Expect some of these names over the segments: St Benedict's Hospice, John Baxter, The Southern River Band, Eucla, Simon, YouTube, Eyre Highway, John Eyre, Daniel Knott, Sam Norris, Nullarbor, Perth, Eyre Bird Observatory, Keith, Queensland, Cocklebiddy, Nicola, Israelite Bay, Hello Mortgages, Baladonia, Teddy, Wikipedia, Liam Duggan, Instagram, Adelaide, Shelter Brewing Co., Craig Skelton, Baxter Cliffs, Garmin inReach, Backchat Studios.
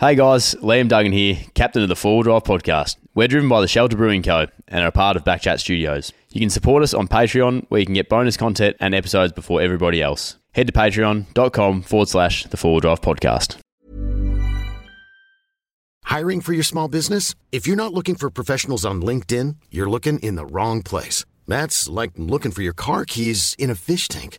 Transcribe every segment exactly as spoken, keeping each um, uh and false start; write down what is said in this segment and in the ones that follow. Hey guys, Liam Duggan here, captain of the Four Wheel Drive podcast. We're driven by the Shelter Brewing Co. and are a part of Backchat Studios. You can support us on Patreon, where you can get bonus content and episodes before everybody else. Head to patreon.com forward slash the Four Wheel Drive podcast. Hiring for your small business? If you're not looking for professionals on LinkedIn, you're looking in the wrong place. That's like looking for your car keys in a fish tank.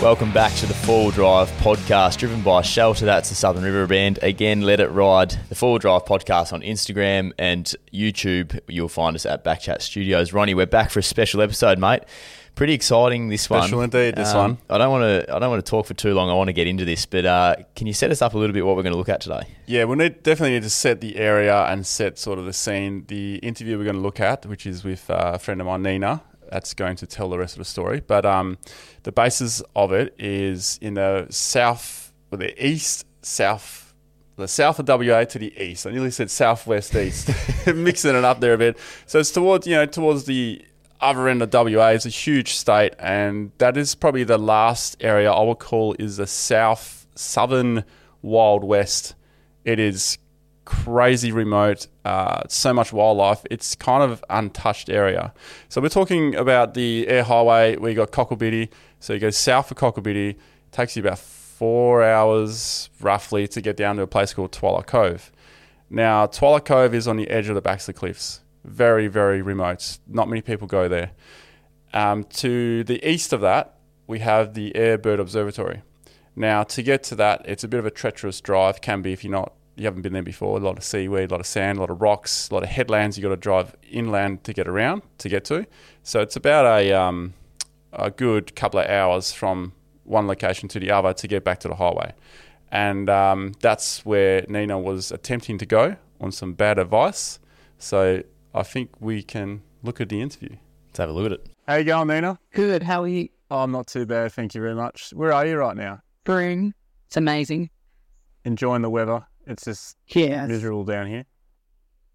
Welcome back to the Four Wheel Drive podcast, driven by Shelter, that's the Southern River Band. Again, let it ride. The Four Wheel Drive podcast on Instagram and YouTube. You'll find us at Backchat Studios. Ronnie, we're back for a special episode, mate. Pretty exciting this special one. Special indeed, this um, one. I don't want to. I don't want to talk for too long. I want to get into this, but uh, can you set us up a little bit what we're going to look at today? Yeah, we need, definitely need to set the area and set sort of the scene. The interview we're going to look at, which is with uh, a friend of mine, Nina. That's going to tell the rest of the story. But um, the basis of it is in the south, or the east, south, the south of W A to the east. I nearly said southwest east, mixing it up there a bit. So it's towards, you know, towards the other end of W A. It's a huge state, and that is probably the last area I would call is the south, southern Wild West. It is crazy remote, uh, so much wildlife. It's kind of untouched area. So we're talking about the Eyre Highway. We got Cocklebiddy. So you go south of Cocklebiddy. Takes you about four hours roughly to get down to a place called Twilight Cove. Now, Twilight Cove is on the edge of the Baxter Cliffs. Very, very remote. Not many people go there. Um, to the east of that, we have the Eyre Bird Observatory. Now, to get to that, it's a bit of a treacherous drive. Can be if you're not You haven't been there before. A lot of seaweed, a lot of sand, a lot of rocks, a lot of headlands. You got to drive inland to get around, to get to. So it's about a um, a good couple of hours from one location to the other to get back to the highway. And um, that's where Nina was attempting to go on some bad advice. So I think we can look at the interview. Let's have a look at it. How you going, Nina? Good. How are you? Oh, I'm not too bad. Thank you very much. Where are you right now? Broome. It's amazing. Enjoying the weather. It's just yes. miserable down here.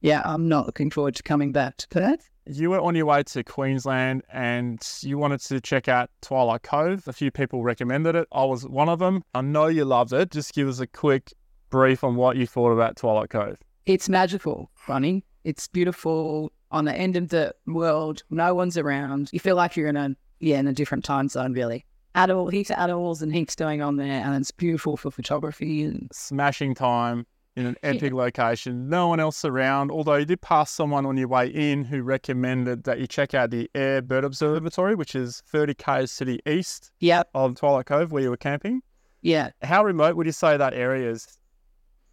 Yeah, I'm not looking forward to coming back to Perth. You were on your way to Queensland and you wanted to check out Twilight Cove. A few people recommended it. I was one of them. I know you loved it. Just give us a quick brief on what you thought about Twilight Cove. It's magical, Ronnie. It's beautiful. On the end of the world, no one's around. You feel like you're in a yeah in a different time zone, really. Adult, heaps of adults and heaps going on there, and it's beautiful for photography. And smashing time in an epic yeah. location. No one else around, although you did pass someone on your way in who recommended that you check out the Eyre Bird Observatory, which is thirty k's to the east yep. of Twilight Cove where you were camping. Yeah. How remote would you say that area is?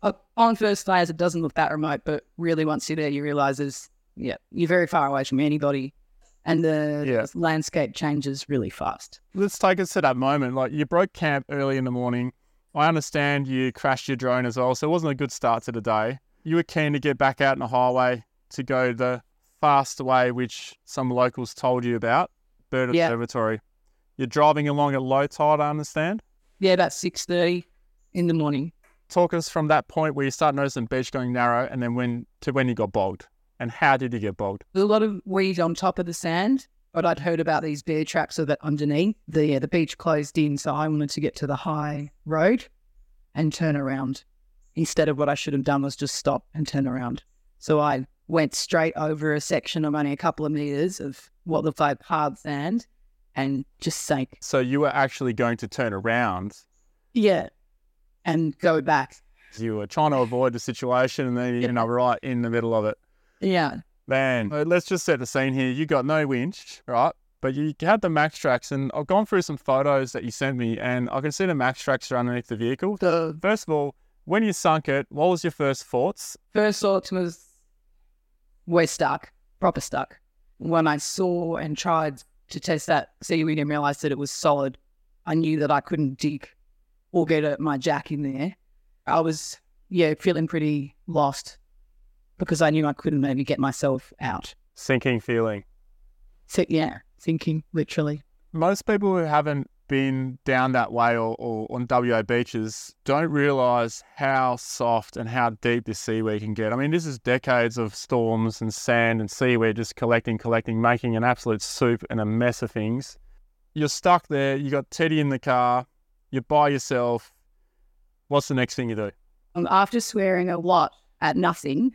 Uh, on first glance, it doesn't look that remote, but really once you're there, you realise is yeah, you're very far away from anybody. And the yeah. landscape changes really fast. Let's take us to that moment. Like, you broke camp early in the morning. I understand you crashed your drone as well, so it wasn't a good start to the day. You were keen to get back out on the highway to go the fast way, which some locals told you about, Bird yeah. Observatory. You're driving along at low tide, I understand? Yeah, about six thirty in the morning. Talk us from that point where you start noticing the beach going narrow and then when to when you got bogged. And how did you get bogged? A lot of weed on top of the sand, but I'd heard about these bear traps of that underneath. The yeah, the beach closed in, so I wanted to get to the high road and turn around. Instead of what I should have done was just stop and turn around. So I went straight over a section of only a couple of metres of what looked like hard sand and just sank. So you were actually going to turn around? Yeah, and go back. You were trying to avoid the situation and then you end up right in the middle of it. Yeah. Man, let's just set the scene here. You got no winch, right? But you had the Maxtrax, and I've gone through some photos that you sent me, and I can see the Maxtrax underneath the vehicle. The, first of all, when you sunk it, what was your first thoughts? First thoughts was, we're stuck, proper stuck. When I saw and tried to test that seaweed and realised that it was solid, I knew that I couldn't dig or get a, my jack in there. I was, yeah, feeling pretty lost because I knew I couldn't maybe get myself out. Sinking feeling. So, yeah. Thinking, literally. Most people who haven't been down that way or, or on W A beaches don't realise how soft and how deep this seaweed can get. I mean, this is decades of storms and sand and seaweed just collecting, collecting, making an absolute soup and a mess of things. You're stuck there. You got Teddy in the car. You're by yourself. What's the next thing you do? Um, after swearing a lot at nothing,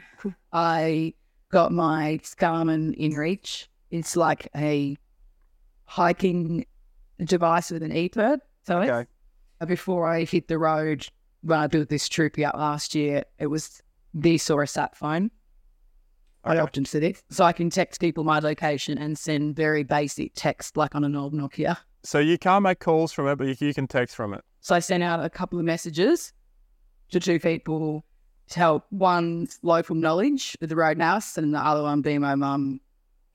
I got my Garmin inReach. It's like a hiking device with an ePerth. So okay. Before I hit the road, when I built this troopy up last year, it was this or a sat phone. Okay. I often said it. So I can text people my location and send very basic text like on an old Nokia. So you can't make calls from it, but you can text from it. So I sent out a couple of messages to two people to help one local knowledge with the roadhouse and the other one being my mum.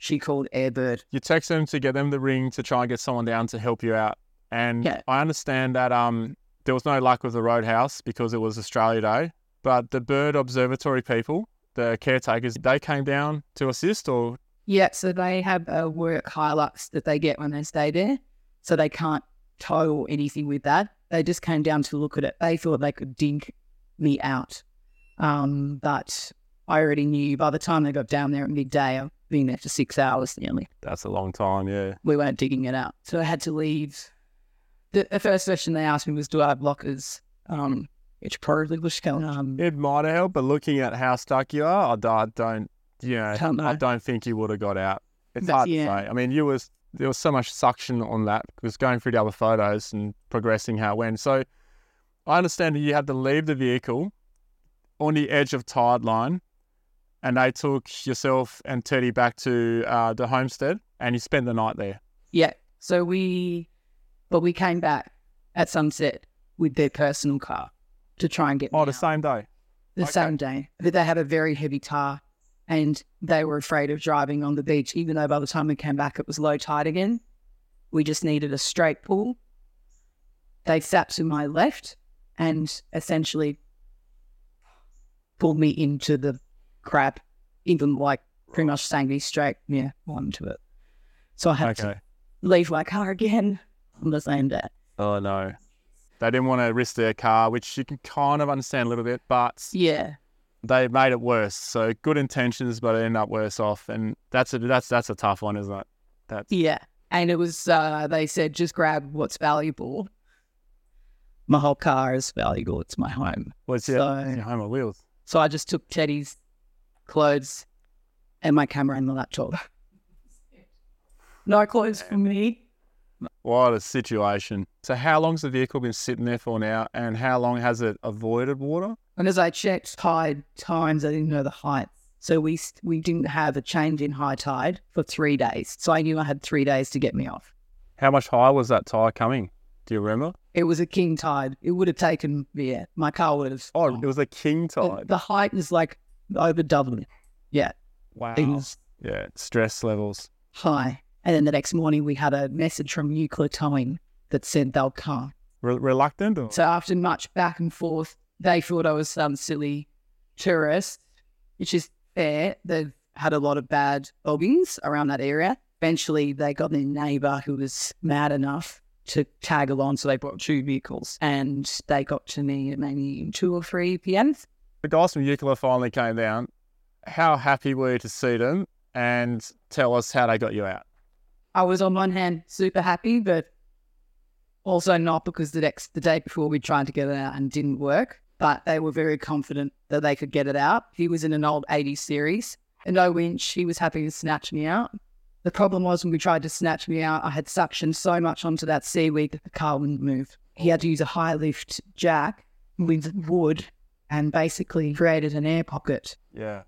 She called Eyre Bird. You text them to get them the ring to try and get someone down to help you out. And yeah. I understand that um, there was no luck with the roadhouse because it was Australia Day, but the Bird Observatory people, the caretakers, they came down to assist or? Yeah, so they have a work Hilux that they get when they stay there. So they can't tow or anything with that. They just came down to look at it. They thought they could dig me out. Um, but I already knew by the time they got down there at midday, I been there for six hours nearly. That's a long time, yeah. We weren't digging it out. So I had to leave. The, the first question they asked me was, do I have blockers? Um, which probably was going um, It might have helped, but looking at how stuck you are, I don't, you know, don't know. I don't think you would have got out. It's but, hard yeah. to say. I mean, you was there was so much suction on that because going through the other photos and progressing how it went. So I understand that you had to leave the vehicle on the edge of tide line. And they took yourself and Teddy back to uh, the homestead and you spent the night there. Yeah. So we, but we came back at sunset with their personal car to try and get me out. Oh, the same day? The okay. same day. But they had a very heavy tar and they were afraid of driving on the beach, even though by the time we came back, it was low tide again. We just needed a straight pull. They sat to my left and essentially pulled me into the crap, even like pretty much sang me straight, yeah, onto it. So I had okay. to leave my car again on the same day. Oh no, they didn't want to risk their car, which you can kind of understand a little bit, but yeah, they made it worse. So good intentions, but it ended up worse off, and that's a that's that's a tough one, isn't it? That's... yeah, and it was. Uh, they said just grab what's valuable. My whole car is valuable. It's my home. What's well, your, so, your home on wheels? So I just took Teddy's clothes and my camera and the laptop. No clothes for me. What a situation. So how long's the vehicle been sitting there for now and how long has it avoided water? And as I checked tide times, I didn't know the height. So we we didn't have a change in high tide for three days. So I knew I had three days to get me off. How much higher was that tide coming? Do you remember? It was a king tide. It would have taken, yeah, my car would have. Oh, it was a king tide. The, the height is like over doubling. Yeah. Wow. Things yeah. Stress levels. High. And then the next morning we had a message from Eucla towing that said they'll come. Re- reluctant? Or? So after much back and forth, they thought I was some silly tourist, which is fair. They've had a lot of bad bobbings around that area. Eventually they got their neighbour who was mad enough to tag along. So they brought two vehicles and they got to me at maybe two or three p.m. The guys from Eucla finally came down. How happy were you to see them? And tell us how they got you out. I was on one hand super happy, but also not because the next the day before we tried to get it out and didn't work. But they were very confident that they could get it out. He was in an old eighties series. And no winch, he was happy to snatch me out. The problem was when we tried to snatch me out, I had suctioned so much onto that seaweed that the car wouldn't move. He had to use a high lift jack with wood and basically created an air pocket. Yeah.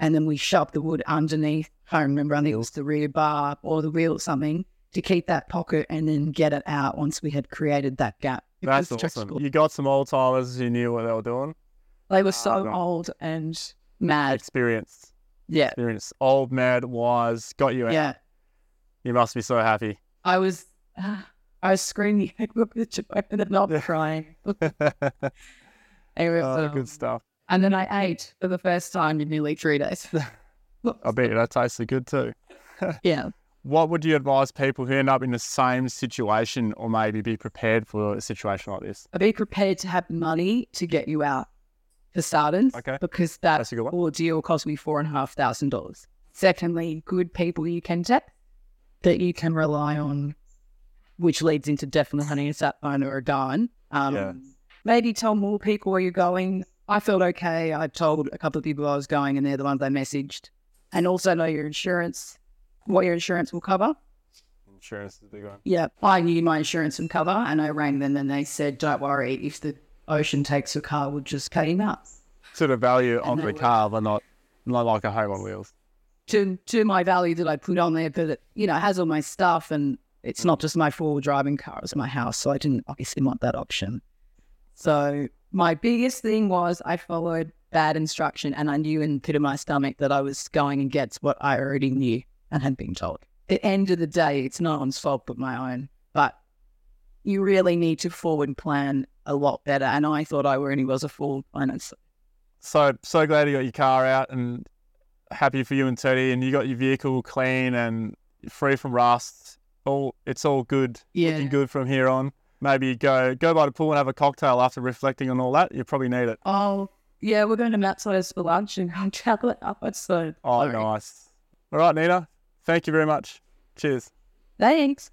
And then we shoved the wood underneath. I remember I think it was the rear bar or the wheel or something to keep that pocket and then get it out once we had created that gap. It That's awesome. Stressful. You got some old timers who knew what they were doing. They were so uh, old and mad. Experienced. Yeah. Experienced. Old, mad, wise. Got you out. Yeah. You must be so happy. I was... Uh, I was screaming with the joy and not crying. Anyway, oh, um, good stuff. And then I ate for the first time in nearly three days. I bet you that tasted good too. Yeah. What would you advise people who end up in the same situation, or maybe be prepared for a situation like this? Be prepared to have money to get you out, for starters. Okay. Because that ordeal cost me four and a half thousand dollars. Secondly, good people you can tap that you can rely on, which leads into definitely hunting a sat phone or a darn. Um, yeah. Maybe tell more people where you're going. I felt okay. I told a couple of people I was going, and they're the ones I messaged. And also know your insurance, what your insurance will cover. Insurance is a big one. Yeah. I knew my insurance would cover, and I rang them and they said, don't worry, if the ocean takes your car, we'll just cut him up. So the value on the car, but not, not like a home on wheels. To, to my value that I put on there, but it, you know, has all my stuff and... It's not just my four-wheel driving car, it's my house, so I didn't obviously want that option. So my biggest thing was I followed bad instruction, and I knew in the pit of my stomach that I was going against what I already knew and had been told. At the end of the day, it's no one's fault but my own, but you really need to forward plan a lot better, and I thought I already was a forward planner. So, so glad you got your car out, and happy for you and Teddy, and you got your vehicle clean and free from rust. All, it's all good, yeah. Looking good from here on. Maybe go go by the pool and have a cocktail after reflecting on all that. You probably need it. Oh, yeah, we're going to Matt's place for lunch and I'll travel it up. So oh, sorry. Nice. All right, Nina, thank you very much. Cheers. Thanks.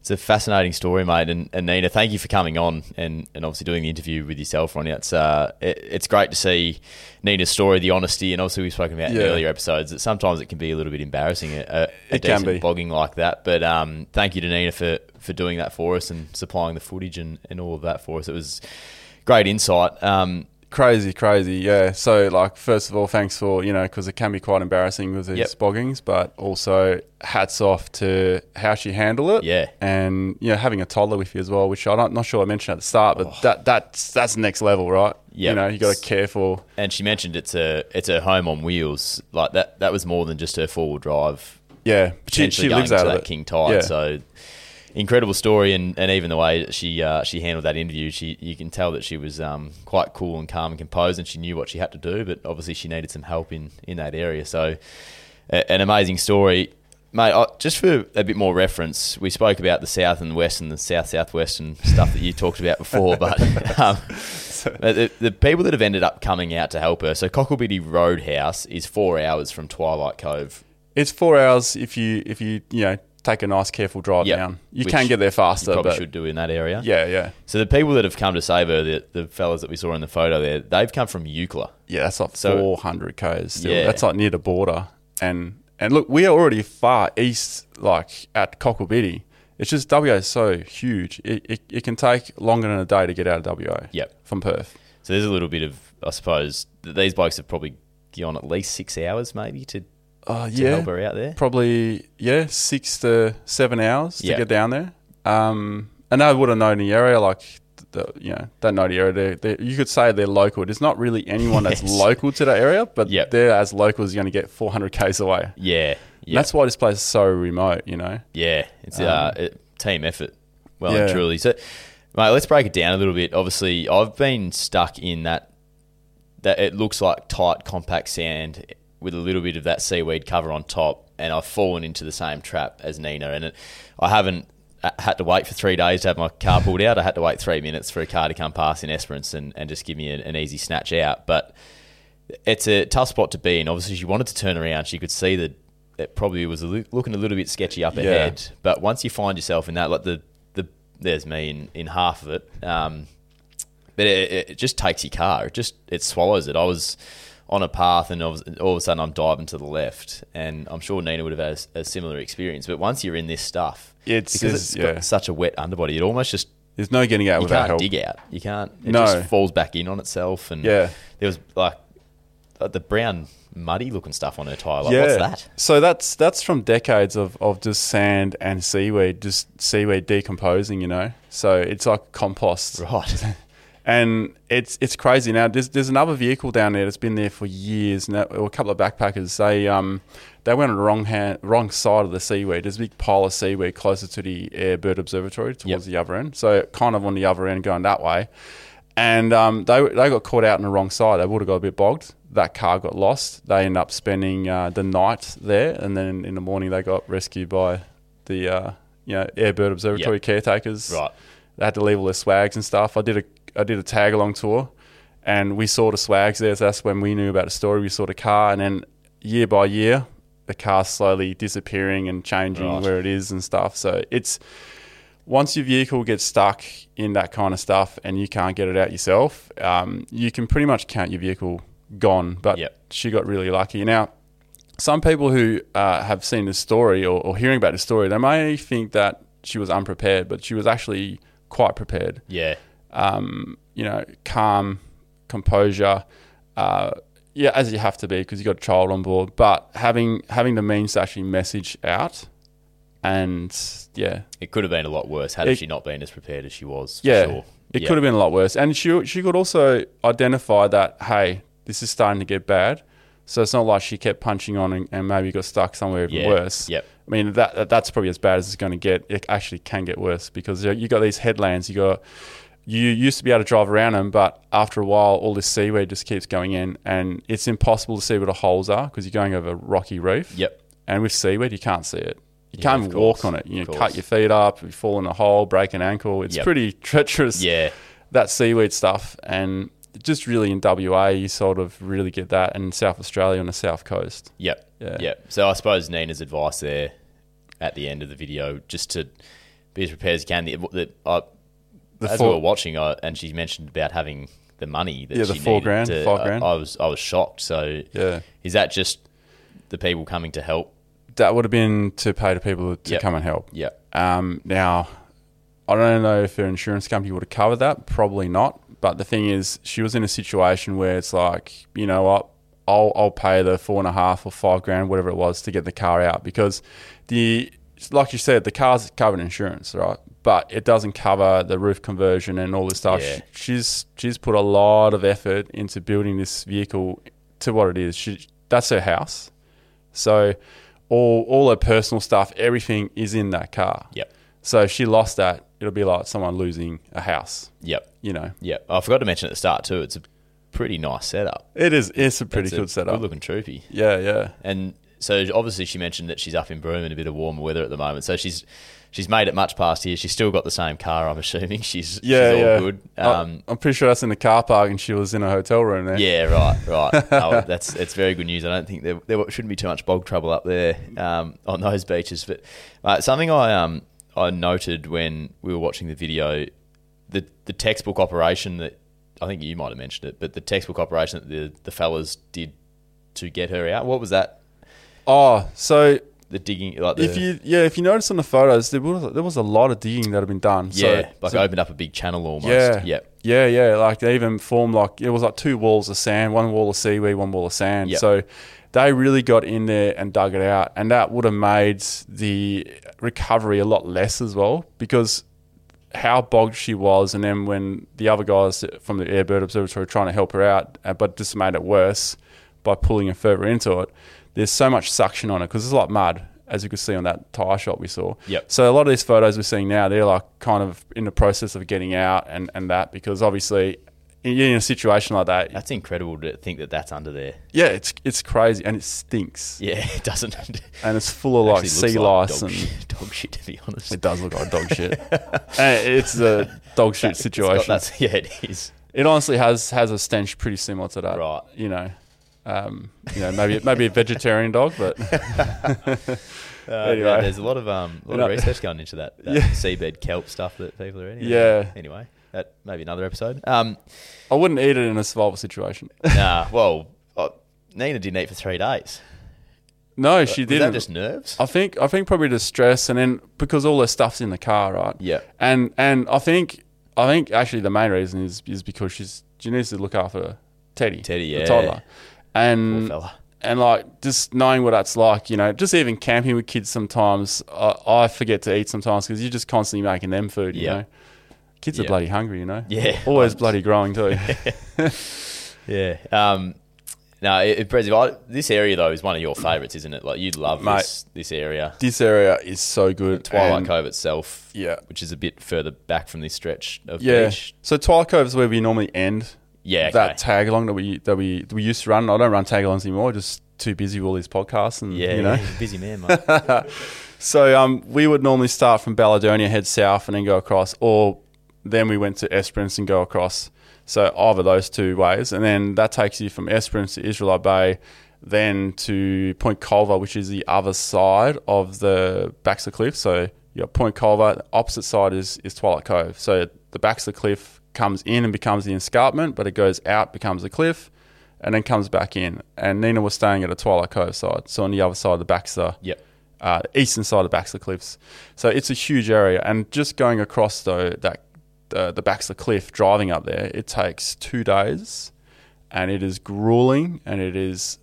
It's a fascinating story, mate. And, and Nina, thank you for coming on and, and obviously doing the interview with yourself, Ronnie. It's, uh, it, it's great to see Nina's story, the honesty, and obviously we've spoken about yeah. in earlier episodes that sometimes it can be a little bit embarrassing, a, a, a decent bogging like that. But um, thank you to Nina for, for doing that for us and supplying the footage and, and all of that for us. It was great insight. Um, crazy, crazy, yeah. So, like, first of all, thanks for, you know, because it can be quite embarrassing with these yep. boggings, but also... hats off to how she handled it. Yeah. And, you know, having a toddler with you as well, which I'm not sure I mentioned at the start, but oh. that that's that's next level, right? Yeah. You know, you got to care for. And she mentioned it's a it's a home on wheels. Like, that that was more than just her four-wheel drive. Yeah. She, she lives out of that it. King tide. Yeah. So, incredible story. And, and even the way she uh, she handled that interview, she you can tell that she was um, quite cool and calm and composed, and she knew what she had to do, but obviously she needed some help in, in that area. So, a, an amazing story. Mate, just for a bit more reference, we spoke about the south and west and the south-southwest and stuff that you talked about before, but um, the, the people that have ended up coming out to help her, so Cocklebiddy Roadhouse is four hours from Twilight Cove. It's four hours if you, if you you know, take a nice, careful drive yep. down. You Which can get there faster. You probably but should do in that area. Yeah, yeah. So the people that have come to save her, the, the fellas that we saw in the photo there, they've come from Eucla. Yeah, that's like so, four hundred kays still. Yeah. That's like near the border and... And look, we're already far east, like at Cocklebiddy. It's just W A is so huge. It, it it can take longer than a day to get out of W A yep. from Perth. So there's a little bit of, I suppose, these blokes have probably gone at least six hours maybe to, uh, yeah, to help her out there. Probably, yeah, six to seven hours yep. to get down there. Um, and they would have known the area, like, the, you know, they know the area. They're, they're, you could say they're local. There's not really anyone that's yes. local to that area, but yep. they're as local as you're going to get four hundred kays away. Yeah. Yep. That's why this place is so remote, you know. Yeah. It's um, uh, a team effort, well yeah. and truly. So, mate, let's break it down a little bit. Obviously, I've been stuck in that, that it looks like tight, compact sand with a little bit of that seaweed cover on top, and I've fallen into the same trap as Nina, and it, I haven't... I had to wait for three days to have my car pulled out. I had to wait three minutes for a car to come past in Esperance and, and just give me an, an easy snatch out. But it's a tough spot to be in. Obviously, she wanted to turn around. She could see that it probably was a li- looking a little bit sketchy up ahead. Yeah. But once you find yourself in that, like the, the there's me in, in half of it. Um, but it, it just takes your car. It just it swallows it. I was on a path and all of a sudden I'm diving to the left, and I'm sure Nina would have had a, a similar experience. But once you're in this stuff, it's because it's, it's got yeah. such a wet underbody, it almost just There's no getting out you without help. You can't dig out. You can't. It no. just falls back in on itself. And yeah. there was like uh, the brown muddy looking stuff on her tyre. Like, yeah. what's that? So that's that's from decades of, of just sand and seaweed, just seaweed decomposing, you know. So it's like compost. Right. And it's it's crazy. Now, there's there's another vehicle down there that's been there for years. Now, a couple of backpackers, they um they went on the wrong, hand, wrong side of the seaweed. There's a big pile of seaweed closer to the Eyre Bird Observatory towards yep. the other end. So kind of on the other end going that way. And um, they they got caught out on the wrong side. They would have got a bit bogged. That car got lost. They ended up spending uh, the night there. And then in the morning, they got rescued by the uh, you know Eyre Bird Observatory yep. caretakers. Right. They had to leave all their swags and stuff. I did a I did a tag along tour, and we saw the swags there. So that's when we knew about the story. We saw the car, and then year by year, the car's slowly disappearing and changing right. where it is and stuff. So it's once your vehicle gets stuck in that kind of stuff, and you can't get it out yourself, um, you can pretty much count your vehicle gone. But yep. she got really lucky. Now, some people who uh, have seen this story or, or hearing about the story, they may think that she was unprepared, but she was actually quite prepared. Yeah. Um, you know, calm, composure, uh, yeah, as you have to be because you've got a child on board, but having having the means to actually message out and, yeah. It could have been a lot worse had it, she not been as prepared as she was. For yeah, sure. it yeah. could have been a lot worse. And she she could also identify that, hey, this is starting to get bad. So it's not like she kept punching on and, and maybe got stuck somewhere even yeah. worse. Yep. I mean, that that's probably as bad as it's going to get. It actually can get worse because you got these headlands, you got... You used to be able to drive around them, but after a while, all this seaweed just keeps going in, and it's impossible to see where the holes are because you're going over a rocky reef. Yep. And with seaweed, you can't see it. You yeah, can't even course. walk on it. You know, cut your feet up, you fall in a hole, break an ankle. It's yep. pretty treacherous, yeah. that seaweed stuff. And just really in W A, you sort of really get that, and in South Australia on the south coast. Yep. Yeah. Yep. So I suppose Nina's advice there at the end of the video, just to be as prepared as you can. The, the, I, The As four, we were watching, I, and she mentioned about having the money that yeah, she the four needed grand, to, five grand. I, I was I was shocked. So yeah. is that just the people coming to help? That would have been to pay to people to yep. come and help. Yeah. Um. Now, I don't know if her insurance company would have covered that. Probably not. But the thing is, she was in a situation where it's like, you know what, I'll I'll pay the four and a half or five grand, whatever it was, to get the car out because the. Like you said, the car's covered insurance, right? But it doesn't cover the roof conversion and all this stuff. Yeah. She's she's put a lot of effort into building this vehicle to what it is. She, that's her house. So all all her personal stuff, everything is in that car. Yep. So if she lost that, it'll be like someone losing a house. Yep. You know? Yep. I forgot to mention at the start too, it's a pretty nice setup. It is. It's a pretty good setup. Good looking troopy. Yeah, yeah. And... So obviously she mentioned that she's up in Broome in a bit of warmer weather at the moment. So she's she's made it much past here. She's still got the same car, I'm assuming. She's, yeah, she's all yeah. good. Um, I'm pretty sure that's in the car park and she was in a hotel room there. Yeah, right, right. No, that's it's very good news. I don't think there, there shouldn't be too much bog trouble up there um, on those beaches. But uh, something I um I noted when we were watching the video, the the textbook operation that I think you might have mentioned it, but the textbook operation that the the fellas did to get her out. What was that? Oh, so the digging, like the if you yeah, if you notice on the photos, there was there was a lot of digging that had been done. Yeah, so, like so, opened up a big channel almost. Yeah, yep. yeah, yeah. Like they even formed like it was like two walls of sand, one wall of seaweed, one wall of sand. Yep. So they really got in there and dug it out, and that would have made the recovery a lot less as well because how bogged she was, and then when the other guys from the Eyre Bird Observatory were trying to help her out, but just made it worse by pulling her further into it. There's so much suction on it because it's like mud, as you could see on that tyre shot we saw. Yep. So a lot of these photos we're seeing now, they're like kind of in the process of getting out and, and that because obviously in, in a situation like that... That's incredible to think that that's under there. Yeah, it's it's crazy and it stinks. Yeah, it doesn't. And it's full of it like sea like lice. Dog, and dog shit, to be honest. It does look like dog shit. And it's a dog shit that, situation. It's got, yeah, it is. It honestly has, has a stench pretty similar to that. Right. You know. Um, you know, maybe maybe a vegetarian dog, but uh, anyway. Yeah, there's a lot of um, a lot of research going into that, that yeah. seabed kelp stuff that people are eating. Yeah. Anyway, that maybe another episode. Um, I wouldn't eat it in a survival situation. Nah. Well, uh, Nina didn't eat for three days. No, but she was didn't. That just nerves? I think I think probably the stress, and then because all her stuff's in the car, right? Yeah. And and I think I think actually the main reason is is because she's she needs to look after Teddy, Teddy, yeah, the toddler, and poor fella. And like just knowing what that's like, you know, just even camping with kids sometimes, I, I forget to eat sometimes because you're just constantly making them food, you yep. know. Kids yep. are bloody hungry, you know. Yeah, always bloody growing too. yeah, um, no, impressive. I, this area though is one of your favourites, isn't it? Like you'd love Mate, this this area. This area is so good. Twilight and Cove itself, yeah, which is a bit further back from this stretch of yeah. beach. So Twilight Cove is where we normally end. Yeah, okay. That tag along that we that we we used to run. I don't run tag alongs anymore. Just too busy with all these podcasts and yeah, you know, yeah, he's a busy man, mate. So um, we would normally start from Baladonia, head south, and then go across, or then we went to Esperance and go across. So either those two ways, and then that takes you from Esperance to Israelite Bay, then to Point Culver, which is the other side of the Baxter Cliff. So you got Point Culver. The opposite side is is Twilight Cove. So the Baxter Cliff comes in and becomes the escarpment, but it goes out, becomes a cliff, and then comes back in. And Nina was staying at a Twilight Cove side, so on the other side of the Baxter, yep. uh, eastern side of Baxter Cliffs. So it's a huge area, and just going across though that uh, the Baxter Cliff, driving up there, it takes two days, and it is grueling, and it is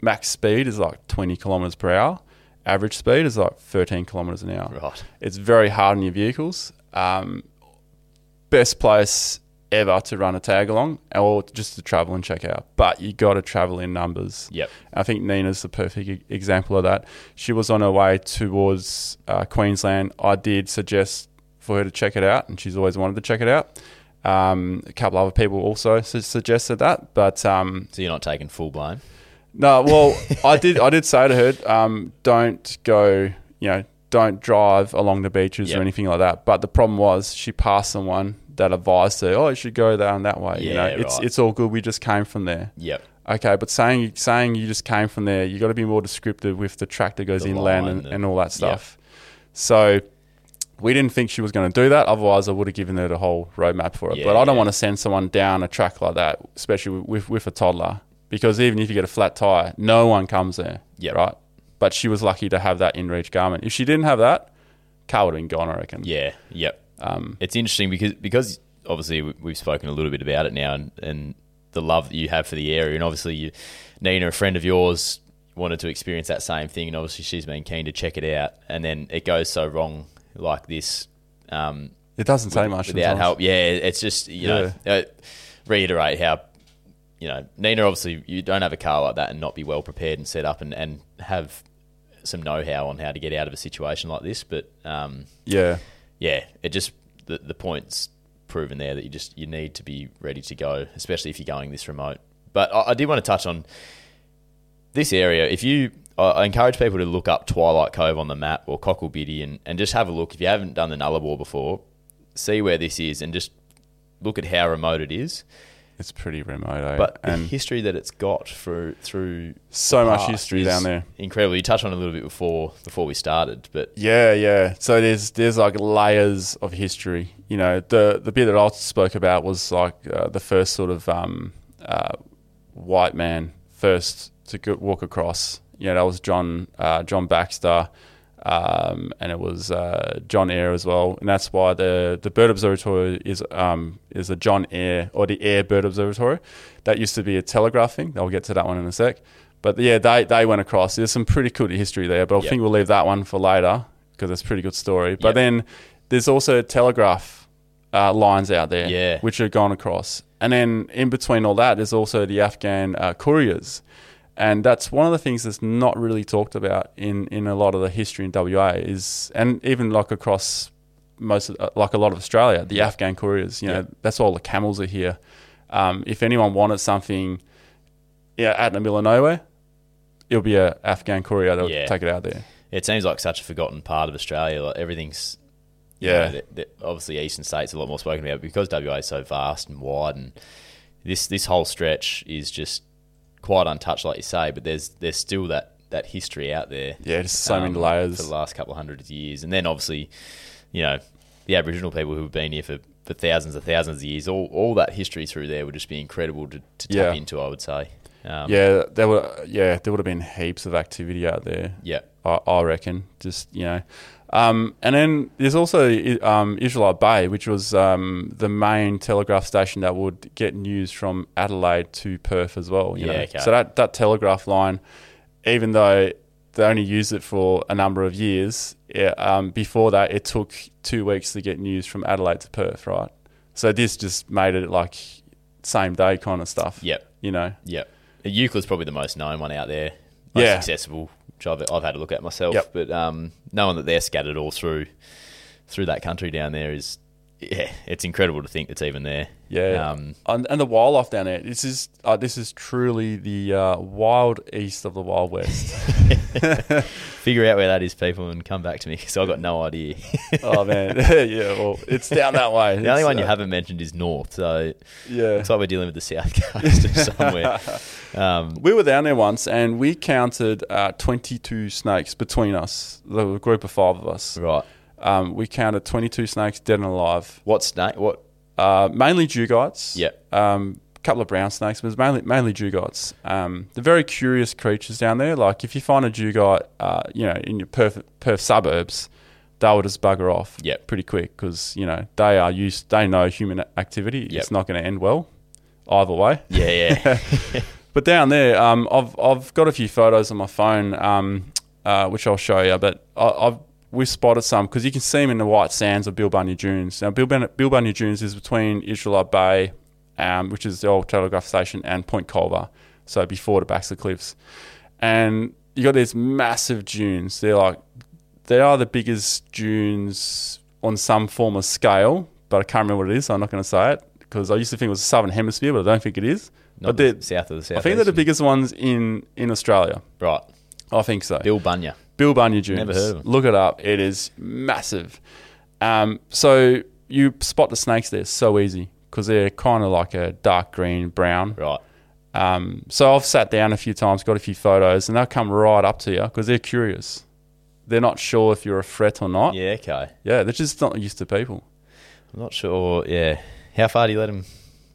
max speed is like twenty kilometers per hour, average speed is like thirteen kilometers an hour. Right, it's very hard on your vehicles. Um, Best place ever to run a tag along or just to travel and check out. But you got to travel in numbers. Yep. I think Nina's the perfect example of that. She was on her way towards uh, Queensland. I did suggest for her to check it out, and she's always wanted to check it out. Um, a couple other people also su- suggested that. But um, so you're not taking full blame? No, well, I did I did say to her, um, don't go, you know, don't drive along the beaches yep. or anything like that. But the problem was she passed someone that advised her, oh, you should go down that way. Yeah, you know, it's right. it's all good. We just came from there. Yep. Okay, but saying saying you just came from there, you got to be more descriptive with the track that goes the inland and, and, and all that stuff. Yep. So we didn't think she was going to do that. Otherwise, I would have given her the whole roadmap for it. Yeah, but I don't yeah. want to send someone down a track like that, especially with, with a toddler, because even if you get a flat tire, no one comes there, yep. right? But she was lucky to have that inReach Garmin. If she didn't have that, car would have been gone, I reckon. Yeah, yep. Um, it's interesting because because obviously we've spoken a little bit about it now and, and the love that you have for the area. And obviously you, Nina, a friend of yours, wanted to experience that same thing. And obviously she's been keen to check it out. And then it goes so wrong like this. Um, it doesn't say much. Without sometimes. help. Yeah, it's just, you yeah. know, uh, reiterate how... You know, Nina, obviously, you don't have a car like that and not be well prepared and set up and, and have some know-how on how to get out of a situation like this. But, um, yeah. Yeah, it just, the, the point's proven there that you just, you need to be ready to go, especially if you're going this remote. But I, I did want to touch on this area. If you, I, I encourage people to look up Twilight Cove on the map or Cocklebiddy and, and just have a look. If you haven't done the Nullarbor before, see where this is and just look at how remote it is. It's pretty remote, eh? But and the history that it's got through through so much history down there, incredible. You touched on it a little bit before before we started, but yeah, yeah. So there's there's like layers of history. You know, the the bit that I spoke about was like uh, the first sort of um, uh, white man first to go, walk across. You know, that was John uh, John Baxter, um, and it was uh, John Eyre as well, and that's why the the Bird Observatory is um, is a John Eyre or the Eyre Bird Observatory. That used to be a telegraph thing. I'll get to that one in a sec. But yeah, they they went across. There's some pretty cool history there, but I yep. think we'll leave that one for later because it's a pretty good story. But yep. then there's also telegraph uh, lines out there, yeah. which are gone across. And then in between all that, there's also the Afghan uh, couriers. And that's one of the things that's not really talked about in, in a lot of the history in W A is, and even like across most of, like a lot of Australia, the yeah. Afghan couriers, you know, yeah. that's all the camels are here. Um, if anyone wanted something yeah, out in the middle of nowhere, it'll be an Afghan courier that will yeah. take it out there. It seems like such a forgotten part of Australia. Like everything's, yeah. You know, the, the, obviously eastern states are a lot more spoken about because W A is so vast and wide, and this this whole stretch is just quite untouched, like you say, but there's there's still that that history out there. Yeah, just so um, many layers for the last couple of hundred of years, and then obviously, you know, the Aboriginal people who've been here for, for thousands and thousands of years. All all that history through there would just be incredible to, to yeah. tap into, I would say. Um, yeah, there were yeah there would have been heaps of activity out there. Yeah, I, I reckon. Just you know, Um, and then there's also um, Israelite Bay, which was um, the main telegraph station that would get news from Adelaide to Perth as well. You yeah, know? Okay. So that, that telegraph line, even though they only used it for a number of years, it, um, before that it took two weeks to get news from Adelaide to Perth, right? So this just made it like same day kind of stuff. Yep. You know? Yep. Eucla's probably the most known one out there, most yeah. accessible, which I've, I've had a look at myself. Yep. But um, knowing that they're scattered all through through that country down there is, yeah, it's incredible to think it's even there. Yeah. Um, and, and the wildlife down there, this is uh, this is truly the uh, wild east of the Wild West. Figure out where that is, people, and come back to me, because I've got no idea. Oh, man. Yeah, well, it's down that way. The it's, only one you uh, haven't mentioned is north, so yeah, it's like we're dealing with the south coast or somewhere. Um, we were down there once, and we counted uh, twenty-two snakes between us, the group of five of us. Right. Um, we counted twenty-two snakes, dead and alive. What snake? What? Uh, mainly dugites. Yeah. Um, couple of brown snakes, but it's mainly mainly dugites. Um, they're very curious creatures down there. Like if you find a dugite, uh, you know, in your Perth, Perth suburbs, they will just bugger off. Yeah. Pretty quick, because you know they are used. They know human activity. Yep. It's not going to end well, either way. Yeah, yeah. But down there, um, I've I've got a few photos on my phone, um, uh, which I'll show you. But I, I've we've spotted some, because you can see them in the white sands of Bilbunya Dunes. Now, Bilbunya, Bilbunya Dunes is between Israelite Bay, Um, which is the old telegraph station, and Point Culver, so before the Baxter Cliffs. And you got these massive dunes. They're like, they are the biggest dunes on some form of scale, but I can't remember what it is, so I'm not going to say it, because I used to think it was the Southern Hemisphere, but I don't think it is. Not but the south of the south. I think they're the biggest ones in, in Australia. Right. I think so. Bilbunya. Bilbunya Dunes. Never heard of them. Look it up. It is massive. Um, so you spot the snakes there so easy, because they're kind of like a dark green, brown. Right. Um, so I've sat down a few times, got a few photos, and they'll come right up to you because they're curious. They're not sure if you're a threat or not. Yeah, okay. Yeah, they're just not used to people. I'm not sure, yeah. How far do you let them,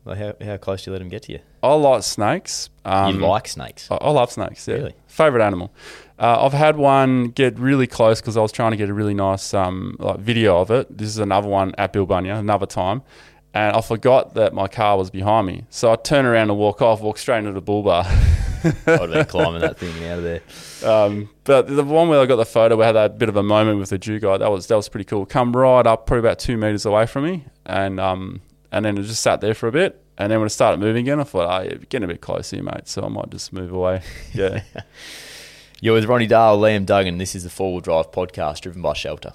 like how, how close do you let them get to you? I like snakes. Um, you like snakes? I, I love snakes, yeah. Really? Favourite animal. Uh, I've had one get really close because I was trying to get a really nice um, like video of it. This is another one at Bilbunya, another time. And I forgot that my car was behind me. So I turn around and walk off, walk straight into the bull bar. I'd be climbing that thing out of there. Um, but the one where I got the photo, we had that bit of a moment with the dugong. That was that was pretty cool. Come right up, probably about two metres away from me. And um, and then it just sat there for a bit. And then when it started moving again, I thought, oh, yeah, getting a bit close here, mate. So I might just move away. Yeah. You're with Ronnie Dale, Liam Duggan. This is the Four Wheel Drive podcast driven by Shelter.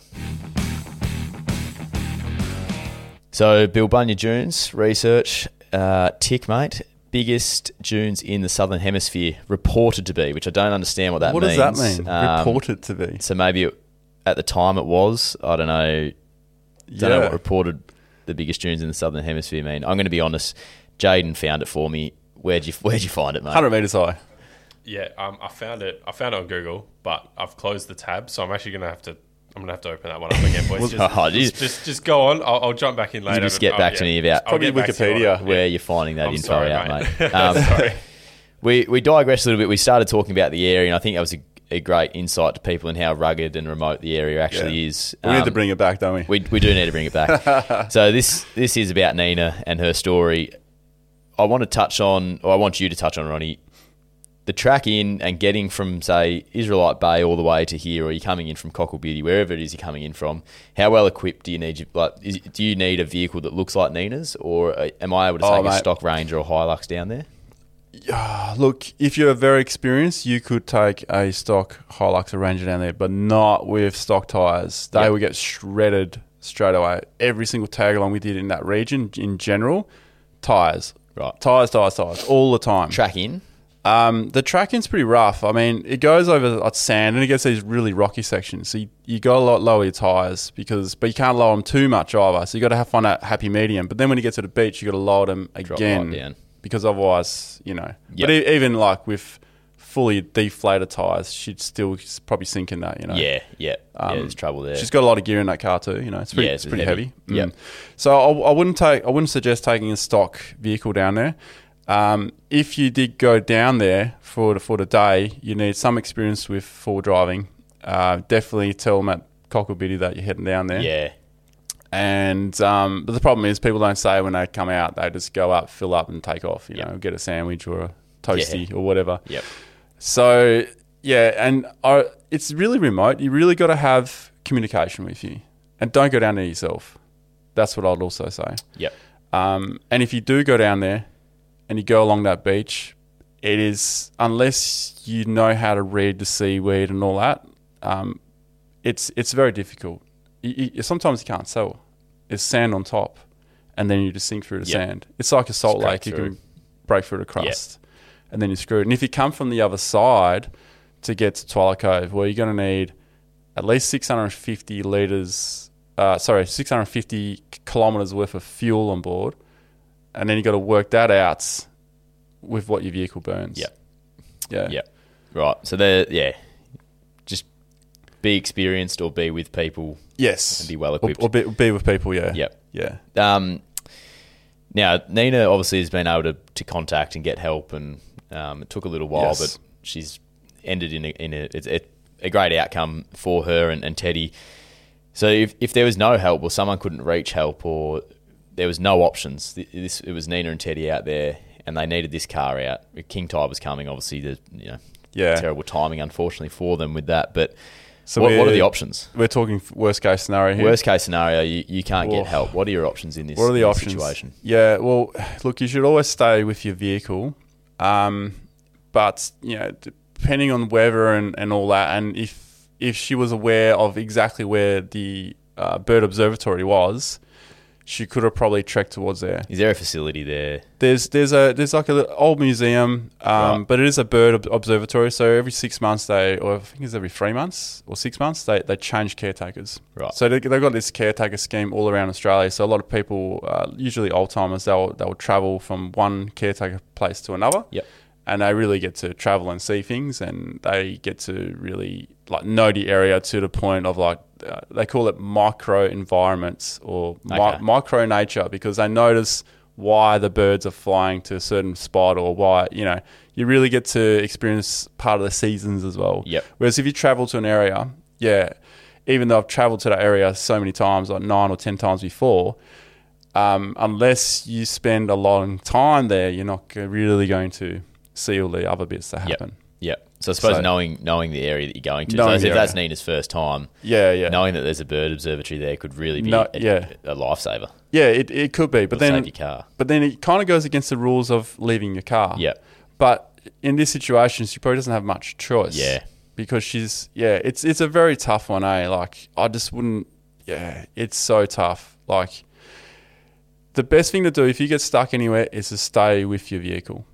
So Bilbunya Dunes, research, uh, tick, mate. Biggest dunes in the Southern Hemisphere, reported to be, which I don't understand what that what means. What does that mean, um, reported to be? So maybe it, at the time it was, I don't know, yeah. don't know what reported the biggest dunes in the Southern Hemisphere mean. I'm going to be honest, Jaden found it for me. Where'd you, where'd you find it, mate? one hundred metres high. Yeah, um, I found it I found it on Google, but I've closed the tab, so I'm actually going to have to... I'm going to have to open that one up again, boys. Just, oh, just, just, just go on. I'll, I'll jump back in later. You just get but, back um, to me about probably Wikipedia you where yeah. you're finding that I'm info sorry, out, mate. mate. Um, sorry. We, we digressed a little bit. We started talking about the area, and I think that was a, a great insight to people in how rugged and remote the area actually yeah. is. Um, we need to bring it back, don't we? We, we do need to bring it back. So this this is about Nina and her story. I want to touch on, or I want you to touch on, Ronnie, the track in and getting from, say, Israelite Bay all the way to here, or you're coming in from Cocklebiddy, wherever it is you're coming in from, how well equipped do you need? Like, is, do you need a vehicle that looks like Nina's, or am I able to take oh, a mate. stock Ranger or Hilux down there? Yeah, look, if you're very experienced, you could take a stock Hilux or Ranger down there, but not with stock tyres. They yep. would get shredded straight away. Every single tag along we did in that region, in general, tyres. Right. Tyres, tyres, tyres, all the time. Track in? Um, the tracking's pretty rough. I mean, it goes over like sand and it gets these really rocky sections. So you, you got to lower your tyres because, but you can't lower them too much either. So you got to have find that happy medium. But then when you get to the beach, you got to lower them again right because otherwise, you know. Yep. But e- even like with fully deflated tyres, she'd still probably sink in that, you know. Yeah, yeah. Um, yeah, there's trouble there. She's got a lot of gear in that car too. You know, it's pretty, yeah, it's pretty heavy. heavy. Mm. Yeah. So I, I wouldn't take, I wouldn't suggest taking a stock vehicle down there. Um, if you did go down there for the, for the day, you need some experience with four-wheel driving. Uh, definitely tell them at Cocklebiddy that you're heading down there. Yeah. And um, but the problem is people don't stay when they come out. They just go up, fill up and take off, you yep. know, get a sandwich or a toasty yeah. or whatever. Yep. So, yeah, and I, it's really remote. You really got to have communication with you. And don't go down there yourself. That's what I'd also say. Yep. Um, and if you do go down there and you go along that beach, it is, unless you know how to read the seaweed and all that, um, it's it's very difficult. You, you, sometimes you can't tell. There's sand on top and then you just sink through the yep. sand. It's like a salt lake. Through. You can break through the crust yep. and then you're screwed. And if you come from the other side to get to Twilight Cove, well, you're going to need at least six hundred fifty litres Uh, sorry, six hundred fifty kilometres worth of fuel on board, and then you got to work that out with what your vehicle burns. Yeah, yeah, yeah. Right. So there, yeah, just be experienced or be with people. Yes, and be well equipped. Or, or be, be with people. Yeah. Yep. Yeah. Um. Now Nina obviously has been able to, to contact and get help, and um, it took a little while, yes. but she's ended in a, in a it's a, a great outcome for her and, and Teddy. So if, if there was no help or someone couldn't reach help or there was no options, this it was Nina and Teddy out there and they needed this car out. King Tide was coming, obviously, the you know yeah. terrible timing, unfortunately, for them with that. But so what, what are the options? We're talking worst-case scenario here. Worst-case scenario, you, you can't Oof. get help. What are your options in this what are the options? situation? Yeah, well, look, you should always stay with your vehicle. Um, but, you know, depending on weather and, and all that, and if, if she was aware of exactly where the uh, bird observatory was, she could have probably trekked towards there. Is there a facility there? There's there's a there's like an old museum, um, right. but it is a bird ob- observatory. So every six months they, or I think it's every three months or six months, they, they change caretakers. Right. So they, they've got this caretaker scheme all around Australia. So a lot of people, uh, usually old timers, they'll they'll travel from one caretaker place to another. Yep. And they really get to travel and see things, and they get to really like know the area to the point of like uh, they call it micro environments or okay. mi- micro nature, because they notice why the birds are flying to a certain spot or why, you know, you really get to experience part of the seasons as well. Yep. Whereas if you travel to an area, yeah, even though I've traveled to that area so many times, like nine or ten times before, um, unless you spend a long time there, you're not really going to see all the other bits that happen. Yeah. Yep. So I suppose so, knowing knowing the area that you're going to. So if that's Nina's first time, yeah, yeah. knowing that there's a bird observatory there could really be no, a, yeah. a lifesaver. Yeah, it, it could be. But It'll then save your car. But then it kind of goes against the rules of leaving your car. Yeah. But in this situation, she probably doesn't have much choice. Yeah. Because she's yeah, it's it's a very tough one, eh? Like I just wouldn't yeah, it's so tough. Like the best thing to do if you get stuck anywhere is to stay with your vehicle.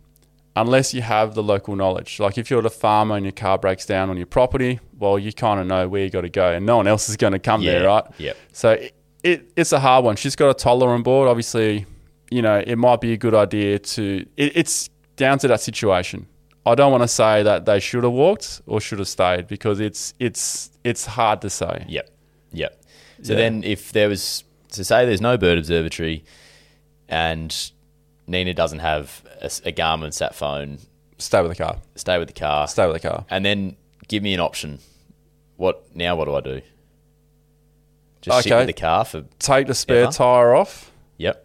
Unless you have the local knowledge. Like if you're a farmer and your car breaks down on your property, well, you kind of know where you got to go and no one else is going to come yeah, there, right? Yep. So it, it, it's a hard one. She's got a toddler on board. Obviously, you know, it might be a good idea to... It, it's down to that situation. I don't want to say that they should have walked or should have stayed because it's it's it's hard to say. Yep, yep. So yeah. then if there was... So say there's no bird observatory and... Nina doesn't have a, a Garmin sat phone. Stay with the car. Stay with the car. Stay with the car. And then give me an option. What now? What do I do? Just okay. sit with the car for take the spare ever? tire off. Yep.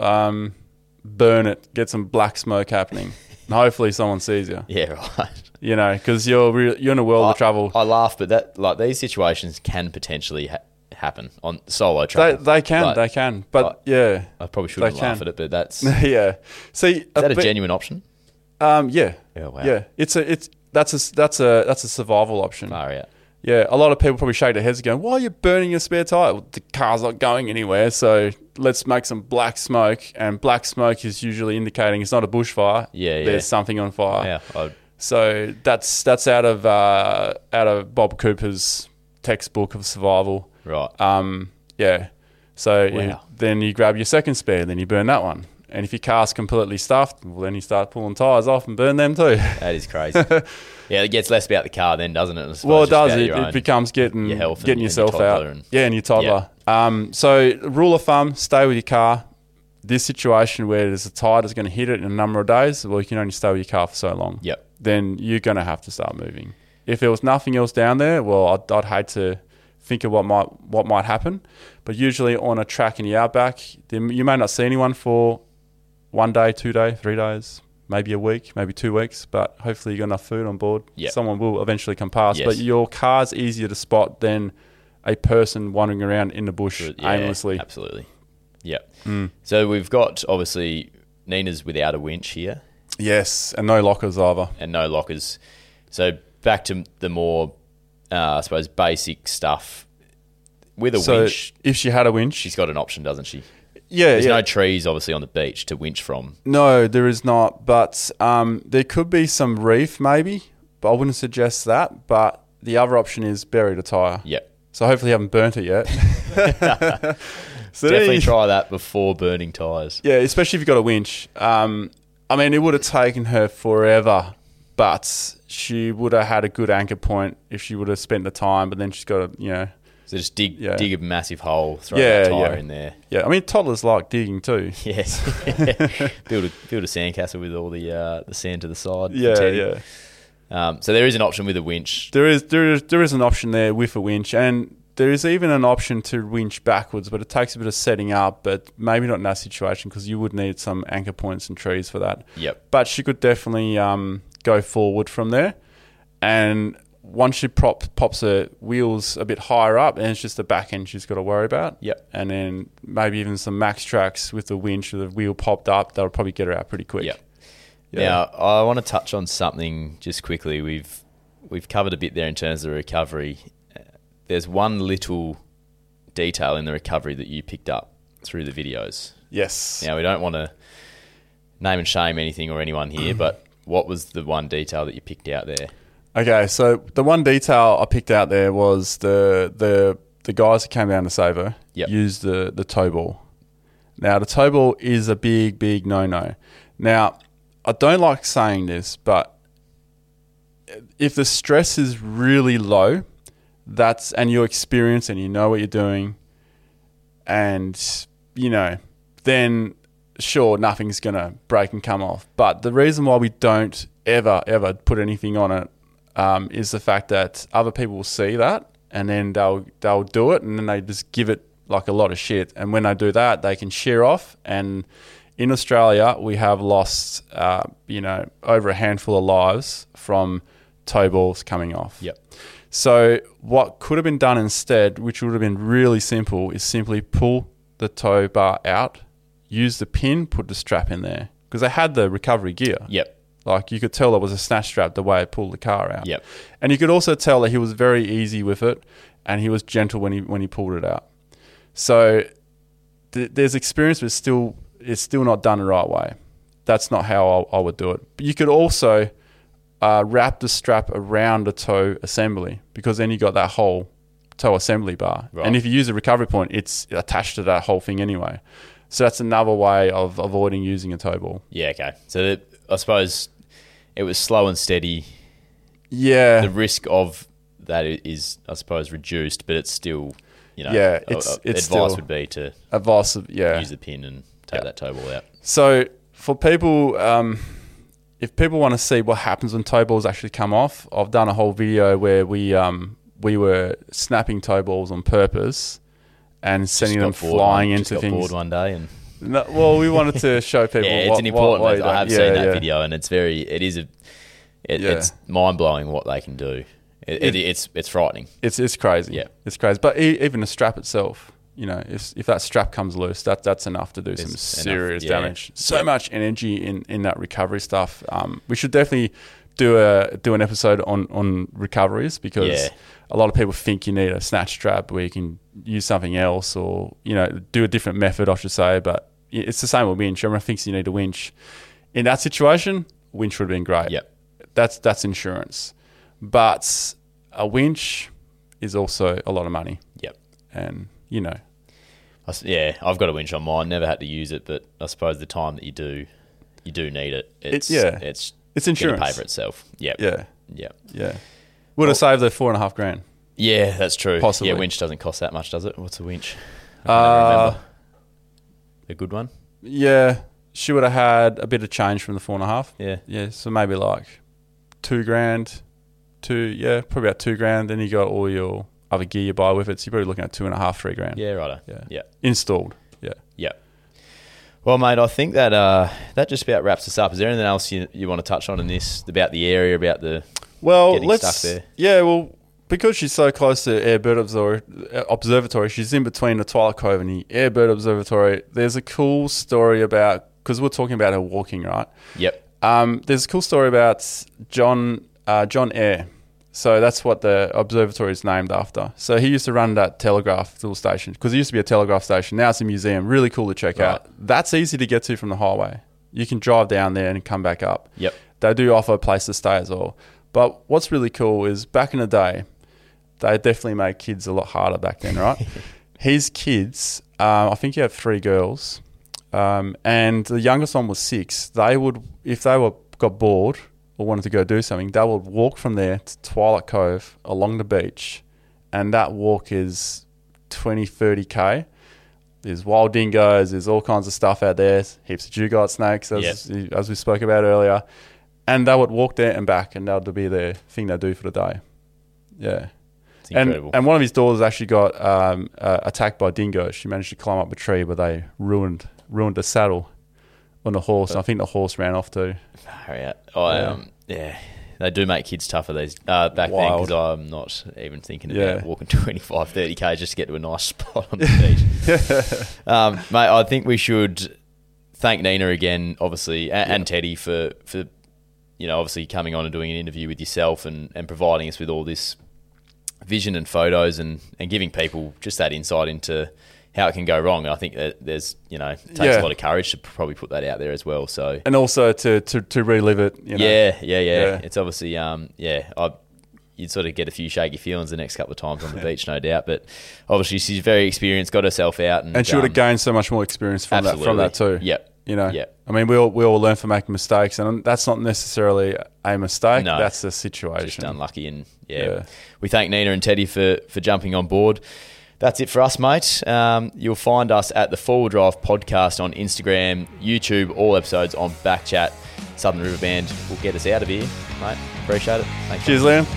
Um, burn it. Get some black smoke happening. And hopefully someone sees you. Yeah, right. You know, because you're re- you're in a world I, of trouble. I laugh, but that like these situations can potentially. Ha- happen on solo travel. They, they can, like, they can. But I, yeah. I probably shouldn't laugh at it, but that's yeah. See, is that a, a genuine option? Um yeah. Oh, wow. Yeah. It's a it's that's a that's a that's a survival option. Far out. Yeah. A lot of people probably shake their heads and go, why are you burning your spare tire? Well, the car's not going anywhere, so let's make some black smoke, and black smoke is usually indicating it's not a bushfire. Yeah, yeah. There's something on fire. Yeah. I'd... So that's that's out of uh, out of Bob Cooper's textbook of survival. Right. Um, yeah. So wow. you, then you grab your second spare, then you burn that one. And if your car's completely stuffed, well, then you start pulling tyres off and burn them too. That is crazy. Yeah, it gets less about the car then, doesn't it? Well, it does. It, it becomes getting your health getting and, yourself and your out. And, yeah, and your toddler. Yeah. Um, so rule of thumb, stay with your car. This situation where there's a tide that's going to hit it in a number of days, well, you can only stay with your car for so long. Yep. Then you're going to have to start moving. If there was nothing else down there, well, I'd, I'd hate to... think of what might what might happen. But usually on a track in the outback, you may not see anyone for one day, two day, three days, maybe a week, maybe two weeks. But hopefully you got enough food on board. Yep. Someone will eventually come past. Yes. But your car's easier to spot than a person wandering around in the bush yeah, aimlessly. Absolutely. Yeah. Mm. So we've got obviously Nina's without a winch here. Yes, and no lockers either. And no lockers. So back to the more, uh, I suppose, basic stuff. With a so winch. If she had a winch. She's got an option, doesn't she? Yeah. There's yeah. no trees, obviously, on the beach to winch from. No, there is not. But um, there could be some reef maybe, but I wouldn't suggest that. But the other option is buried a tyre. Yep. So hopefully you haven't burnt it yet. So definitely try that before burning tyres. Yeah, especially if you've got a winch. Um, I mean, it would have taken her forever, but she would have had a good anchor point if she would have spent the time, but then she's got to, you know... So just dig yeah. dig a massive hole, throw yeah, that tyre yeah. in there. Yeah, I mean, toddlers like digging too. Yes. build a build a sandcastle with all the uh, the sand to the side. Yeah, yeah. Um, so there is an option with a winch. There is, there is There is an option there with a winch, and there is even an option to winch backwards, but it takes a bit of setting up, but maybe not in that situation because you would need some anchor points and trees for that. Yep. But she could definitely... Um, go forward from there, and once she prop, pops her wheels a bit higher up, and it's just the back end she's got to worry about. Yep. And then maybe even some Maxtrax with the winch or the wheel popped up, that'll probably get her out pretty quick. Yep. Yeah. Now I want to touch on something just quickly. We've we've covered a bit there in terms of recovery. There's one little detail in the recovery that you picked up through the videos. Yes. Now we don't want to name and shame anything or anyone here, but what was the one detail that you picked out there? Okay, so the one detail I picked out there was the the, the guys that came down to save her yep. used the, the tow ball. Now, the tow ball is a big, big no-no. Now, I don't like saying this, but if the stress is really low, that's and you're experienced and you know what you're doing and, you know, then... sure, nothing's going to break and come off. But the reason why we don't ever, ever put anything on it um, is the fact that other people will see that and then they'll they'll do it and then they just give it like a lot of shit. And when they do that, they can shear off. And in Australia, we have lost, uh, you know, over a handful of lives from tow balls coming off. Yep. So what could have been done instead, which would have been really simple, is simply pull the tow bar out, use the pin, put the strap in there. Because they had the recovery gear. Yep. Like you could tell there was a snatch strap the way it pulled the car out. Yep. And you could also tell that he was very easy with it and he was gentle when he when he pulled it out. So th- there's experience, but it's still, it's still not done the right way. That's not how I, I would do it. But you could also uh, wrap the strap around the tow assembly because then you got that whole tow assembly bar. Right. And if you use a recovery point, it's attached to that whole thing anyway. So that's another way of avoiding using a tow ball. Yeah, okay. So that, I suppose it was slow and steady. Yeah. The risk of that is, I suppose, reduced, but it's still, you know, yeah, it's, a, a, it's advice still would be to advice of, yeah. use the pin and take yeah. that tow ball out. So for people, um, if people want to see what happens when tow balls actually come off, I've done a whole video where we um, we were snapping tow balls on purpose and sending them flying one, into got things. Bored one day, and no, well, we wanted to show people. yeah, what, it's an important. What, what I have yeah, seen that yeah. video, and it's very. It is a. It, yeah. It's mind blowing what they can do. It, it, it, it's it's frightening. It's it's crazy. Yeah, it's crazy. But even the strap itself, you know, if if that strap comes loose, that that's enough to do it's some serious enough, yeah. damage. So yeah. much energy in, in that recovery stuff. Um, we should definitely do a do an episode on on recoveries because. Yeah. A lot of people think you need a snatch strap where you can use something else or, you know, do a different method, I should say. But it's the same with winch. Everyone thinks you need a winch. In that situation, winch would have been great. Yep. That's that's insurance. But a winch is also a lot of money. Yep. And, you know. I, yeah, I've got a winch on mine. Never had to use it, but I suppose the time that you do, you do need it. It's, it, yeah. It's, it's insurance. It's pay for itself. Yep. Yeah. Yep. Yeah. Yeah. Would have well, saved the four and a half grand. Yeah, that's true. Possibly. Yeah, winch doesn't cost that much, does it? What's a winch? I uh, remember. A good one? Yeah. She would have had a bit of change from the four and a half. Yeah. Yeah, so maybe like two grand, two, yeah, probably about two grand. Then you got all your other gear you buy with it. So you're probably looking at two and a half, three grand. Yeah, righto. Yeah. yeah. Installed. Yeah. Yeah. Well, mate, I think that uh, that just about wraps us up. Is there anything else you, you want to touch on in this, about the area, about the well, getting let's, stuck there? Yeah, well, because she's so close to Eyre Bird Observatory, she's in between the Twilight Cove and the Eyre Bird Observatory. There's a cool story about, because we're talking about her walking, right? Yep. Um, there's a cool story about John uh, John Eyre. So that's what the observatory is named after. So he used to run that telegraph little station, because it used to be a telegraph station. Now it's a museum. Really cool to check right. out. That's easy to get to from the highway. You can drive down there and come back up. Yep. They do offer a place to stay as well. But what's really cool is back in the day, they definitely made kids a lot harder back then, right? His kids, um, I think he had three girls, um, and the youngest one was six. They would, if they were got bored or wanted to go do something, they would walk from there to Twilight Cove along the beach, and that walk is twenty, thirty K. There's wild dingoes, there's all kinds of stuff out there, heaps of dugong snakes, as, yep. as we spoke about earlier. And they would walk there and back, and that would be their thing they do for the day. Yeah. It's incredible. And, and one of his daughters actually got um, uh, attacked by dingoes. She managed to climb up a tree, but they ruined ruined the saddle on the horse, and I think the horse ran off too. Far out. I, yeah. Um, yeah, they do make kids tougher these uh, back Wild. then, because I'm not even thinking about yeah. walking twenty-five, thirty K just to get to a nice spot on the beach. um, mate, I think we should thank Nina again, obviously, and, yeah. and Teddy for, for, you know, obviously coming on and doing an interview with yourself and, and providing us with all this vision and photos and, and giving people just that insight into how it can go wrong. And I think that there's, you know, it takes yeah. a lot of courage to probably put that out there as well. So and also to to, to relive it, you know. Yeah, yeah, yeah, yeah. It's obviously, um, yeah, I, you'd sort of get a few shaky feelings the next couple of times on the beach, no doubt. But obviously she's very experienced, got herself out. And, and she would have um, gained so much more experience from that, from that too. Yep. You know, yep. I mean, we all we all learn from making mistakes, and that's not necessarily a mistake. No, that's the situation. Just unlucky, and yeah, yeah, we thank Nina and Teddy for for jumping on board. That's it for us, mate. Um, you'll find us at the Four Wheel Drive Podcast on Instagram, YouTube, all episodes on Backchat. Southern River Band will get us out of here, mate. Appreciate it. Thanks. Cheers, Liam.